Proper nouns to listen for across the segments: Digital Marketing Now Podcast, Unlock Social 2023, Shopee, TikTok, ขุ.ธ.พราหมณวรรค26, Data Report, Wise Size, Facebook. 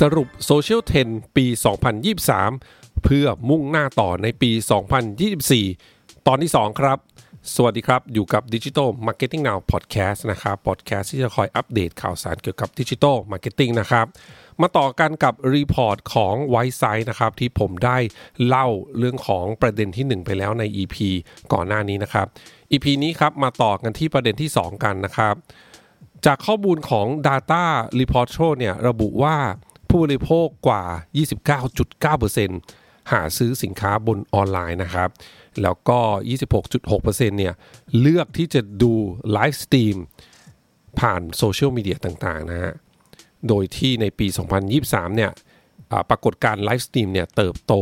สรุป Social 10 ปี 2023 เพื่อมุ่งหน้าต่อในปี 2024 ตอนที่ 2 ครับสวัสดีครับอยู่กับ Digital Marketing Now Podcast นะครับ Podcast ที่จะคอยอัปเดตข่าวสารเกี่ยวกับ Digital Marketing นะครับมาต่อกันกับรีพอร์ตของ Wise Size นะครับที่ผมได้เล่าเรื่องของประเด็นที่1ไปแล้วใน EP ก่อนหน้านี้นะครับ EP นี้ครับมาต่อกันที่ประเด็นที่2กันนะครับจากข้อมูลของ Data Report เนี่ยระบุว่าผู้บริโภคกว่า 29.9% หาซื้อสินค้าบนออนไลน์นะครับแล้วก็ 26.6% เนี่ยเลือกที่จะดูไลฟ์สตรีมผ่านโซเชียลมีเดียต่างๆนะฮะโดยที่ในปี 2023 เนี่ยปรากฏการไลฟ์สตรีมเนี่ยเติบโต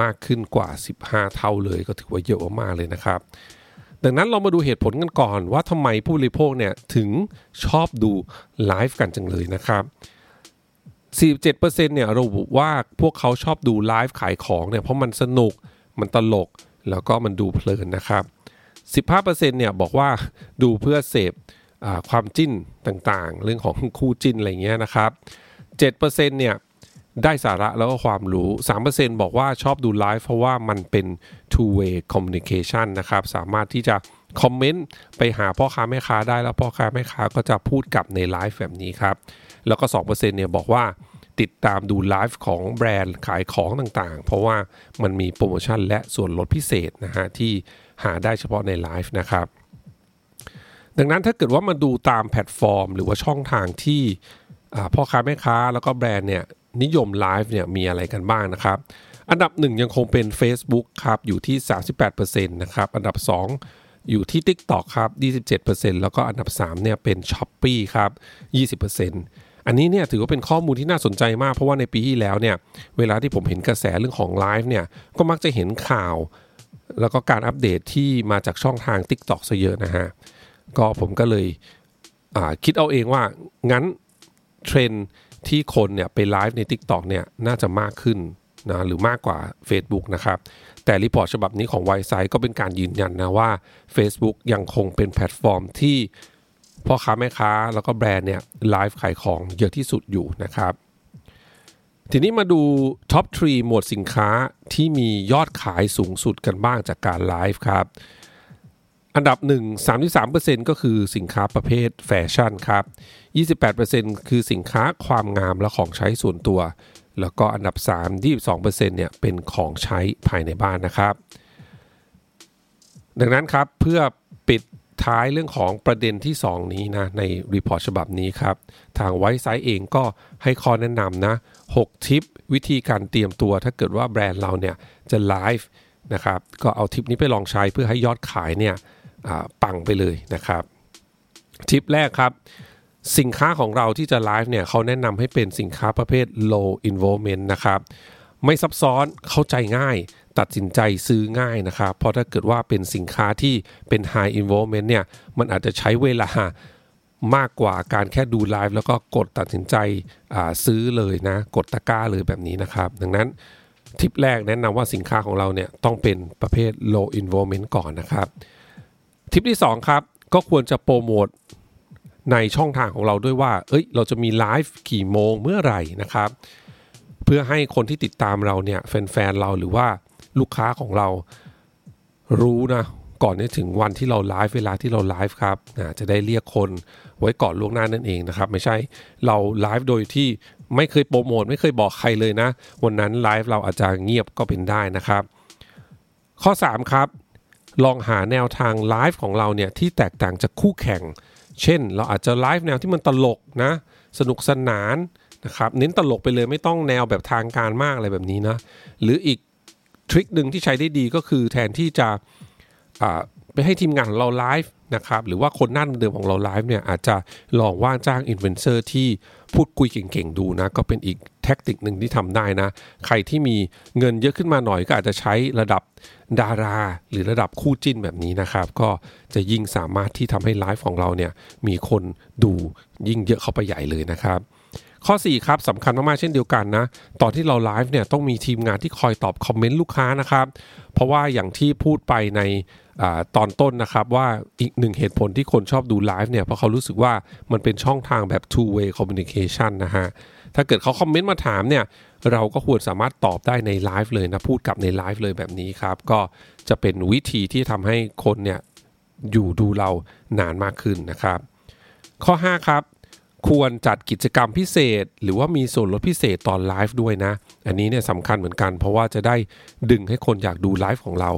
มากขึ้นกว่า 15 เท่าเลยก็ถือว่าเยอะมากเลยนะครับดังนั้นเรามาดูเหตุผลกันก่อนว่าทำไมผู้บริโภคเนี่ยถึงชอบดูไลฟ์กันจังเลยนะครับ 47% เนี่ยระบุว่าพวกเขาชอบดูไลฟ์ขายของเนี่ยเพราะมันสนุกมันตลกแล้วก็มันดูเพลินนะครับ 15% เนี่ยบอกว่าดูเพื่อเสพความจิ้นต่างๆเรื่องของคู่จิ้นอะไรเงี้ยนะครับ 7% เนี่ยได้สาระแล้วก็ความรู้ 3% บอกว่าชอบดูไลฟ์เพราะว่ามันเป็น two way communication นะครับสามารถที่จะคอมเมนต์ไปหาพ่อค้าแม่ค้าได้แล้วพ่อค้าแม่ค้าก็จะพูดกลับในไลฟ์แบบนี้ครับแล้วก็ 2% เนี่ยบอกว่าติดตามดูไลฟ์ของแบรนด์ขายของต่างๆเพราะว่ามันมีโปรโมชั่นและส่วนลดพิเศษนะฮะที่หาได้เฉพาะในไลฟ์นะครับดังนั้นถ้าเกิดว่ามาดูตามแพลตฟอร์มหรือว่าช่องทางที่พ่อค้าแม่ค้าแล้วก็แบรนด์เนี่ยนิยมไลฟ์เนี่ยมีอะไรกันบ้างนะครับอันดับ1ยังคงเป็น Facebook ครับอยู่ที่ 38% นะครับอันดับ2อยู่ที่ TikTok ครับ 27% แล้วก็อันดับ3เนี่ยเป็น Shopee ครับ 20%อันนี้เนี่ยถือว่าเป็นข้อมูลที่น่าสนใจมากเพราะว่าในปีที่แล้วเนี่ยเวลาที่ผมเห็นกระแสเรื่องของไลฟ์เนี่ยก็มักจะเห็นข่าวแล้วก็การอัปเดตที่มาจากช่องทาง TikTok ซะเยอะนะฮะก็ผมก็เลยคิดเอาเองว่างั้นเทรนด์ที่คนเนี่ยไปไลฟ์ใน TikTok เนี่ยน่าจะมากขึ้นนะหรือมากกว่า Facebook นะครับแต่รีพอร์ตฉบับนี้ของ Wise Size ก็เป็นการยืนยันนะว่า Facebook ยังคงเป็นแพลตฟอร์มที่พ่อค้าแม่ค้าแล้วก็แบรนด์เนี่ยไลฟ์ขายของเยอะที่สุดอยู่นะครับทีนี้มาดูท็อป3หมวดสินค้าที่มียอดขายสูงสุดกันบ้างจากการไลฟ์ครับอันดับ1 33% ก็คือสินค้าประเภทแฟชั่นครับ 28% คือสินค้าความงามและของใช้ส่วนตัวแล้วก็อันดับ3 22% เนี่ยเป็นของใช้ภายในบ้านนะครับดังนั้นครับเพื่อปิดท้ายเรื่องของประเด็นที่2นี้นะในรีพอร์ตฉบับนี้ครับทาง Wise Size เองก็ให้ข้อแนะนำนะ6ทิปวิธีการเตรียมตัวถ้าเกิดว่าแบรนด์เราเนี่ยจะไลฟ์นะครับก็เอาทิปนี้ไปลองใช้เพื่อให้ยอดขายเนี่ยปังไปเลยนะครับทิปแรกครับสินค้าของเราที่จะไลฟ์เนี่ยเขาแนะนำให้เป็นสินค้าประเภท low involvement นะครับไม่ซับซ้อนเข้าใจง่ายตัดสินใจซื้อง่ายนะครับเพราะถ้าเกิดว่าเป็นสินค้าที่เป็น high involvement เนี่ยมันอาจจะใช้เวลามากกว่าการแค่ดูไลฟ์แล้วก็กดตัดสินใจซื้อเลยนะกดตะกร้าเลยแบบนี้นะครับดังนั้นทิปแรกแนะนำว่าสินค้าของเราเนี่ยต้องเป็นประเภท low involvement ก่อนนะครับทิปที่2ครับก็ควรจะโปรโมทในช่องทางของเราด้วยว่าเราจะมีไลฟ์กี่โมงเมื่อไหร่นะครับเพื่อให้คนที่ติดตามเราเนี่ยแฟนๆเราหรือว่าลูกค้าของเรารู้นะก่อนที่ถึงวันที่เราไลฟ์เวลาที่เราไลฟ์ครับจะได้เรียกคนไว้ก่อนล่วงหน้านั่นเองนะครับไม่ใช่เราไลฟ์โดยที่ไม่เคยโปรโมทไม่เคยบอกใครเลยนะวันนั้นไลฟ์เราอาจจะเงียบก็เป็นได้นะครับข้อ3ครับลองหาแนวทางไลฟ์ของเราเนี่ยที่แตกต่างจากคู่แข่งเช่นเราอาจจะไลฟ์แนวที่มันตลกนะสนุกสนานนะครับเน้นตลกไปเลยไม่ต้องแนวแบบทางการมากอะไรแบบนี้นะหรืออีกทริคหนึ่งที่ใช้ได้ดีก็คือแทนที่จะไปให้ทีมงานของเราไลฟ์นะครับหรือว่าคนหน้าเดิมของเราไลฟ์เนี่ยอาจจะลองว่างจ้างอินฟลูเอนเซอร์ที่พูดคุยเก่งๆดูนะก็เป็นอีกแท็กติกหนึ่งที่ทำได้นะใครที่มีเงินเยอะขึ้นมาหน่อยก็อาจจะใช้ระดับดาราหรือระดับคู่จิ้นแบบนี้นะครับก็จะยิ่งสามารถที่ทำให้ไลฟ์ของเราเนี่ยมีคนดูยิ่งเยอะเข้าไปใหญ่เลยนะครับข้อ4ครับสำคัญมากๆเช่นเดียวกันนะตอนที่เราไลฟ์เนี่ยต้องมีทีมงานที่คอยตอบคอมเมนต์ลูกค้านะครับเพราะว่าอย่างที่พูดไปในตอนต้นนะครับว่าอีกหนึ่งเหตุผลที่คนชอบดูไลฟ์เนี่ยเพราะเขารู้สึกว่ามันเป็นช่องทางแบบ two way communication นะฮะ ถ้าเกิดเขาคอมเมนต์มาถามเนี่ยเราก็ควรสามารถตอบได้ในไลฟ์เลยนะพูดกับในไลฟ์เลยแบบนี้ครับก็จะเป็นวิธีที่ทำให้คนเนี่ยอยู่ดูเรานานมากขึ้นนะครับข้อ5ครับควรจัดกิจกรรมพิเศษหรือว่ามีส่วนลดพิเศษตอนไลฟ์ด้วยนะอันนี้เนี่ยสำคัญเหมือนกันเพราะว่าจะได้ดึงให้คนอยากดูไลฟ์ของเรา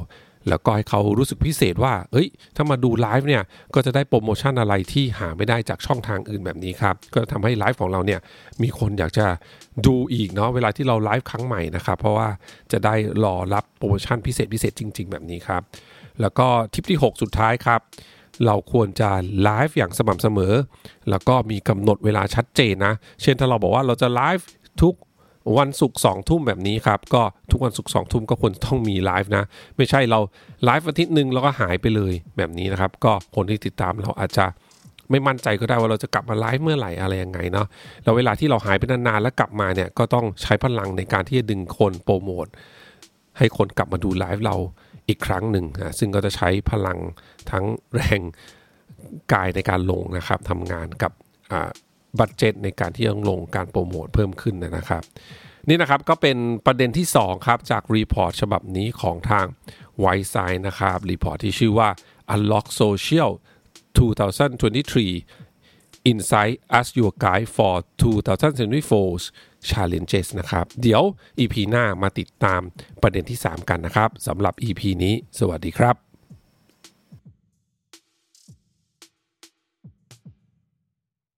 แล้วก็ให้เขารู้สึกพิเศษว่าเอ้ยถ้ามาดูไลฟ์เนี่ยก็จะได้โปรโมชั่นอะไรที่หาไม่ได้จากช่องทางอื่นแบบนี้ครับก็ทำให้ไลฟ์ของเราเนี่ยมีคนอยากจะดูอีกเนาะเวลาที่เราไลฟ์ครั้งใหม่นะครับเพราะว่าจะได้รอรับโปรโมชั่นพิเศษจริงๆแบบนี้ครับแล้วก็ทิปที่6สุดท้ายครับเราควรจะไลฟ์อย่างสม่ำเสมอแล้วก็มีกำหนดเวลาชัดเจนนะเช่นถ้าเราบอกว่าเราจะไลฟ์ทุกวันศุกร์ 20:00 นแบบนี้ครับก็ทุกวันศุกร์ 20:00 นก็ควรต้องมีไลฟ์นะไม่ใช่เราไลฟ์อาทิตย์นึงแล้วก็หายไปเลยแบบนี้นะครับก็คนที่ติดตามเราอาจจะไม่มั่นใจก็ได้ว่าเราจะกลับมาไลฟ์เมื่อไหร่อะไรยังไงเนาะแล้วเวลาที่เราหายไปนานๆแล้วกลับมาเนี่ยก็ต้องใช้พลังในการที่จะดึงคนโปรโมทให้คนกลับมาดูไลฟ์เราอีกครั้งหนึ่งซึ่งก็จะใช้พลังทั้งแรงกายในการลงนะครับทำงานกับบัดเจ็ตในการที่ต้องลงการโปรโมทเพิ่มขึ้นนะครับนี่นะครับก็เป็นประเด็นที่2ครับจากรีพอร์ตฉบับนี้ของทาง Wise Size นะครับรีพอร์ตที่ชื่อว่า Unlock Social 2023 Insight as your guide for 2024 Challenges นะครับเดี๋ยว EP หน้ามาติดตามประเด็นที่3กันนะครับสำหรับ EP นี้สวัสดีครับ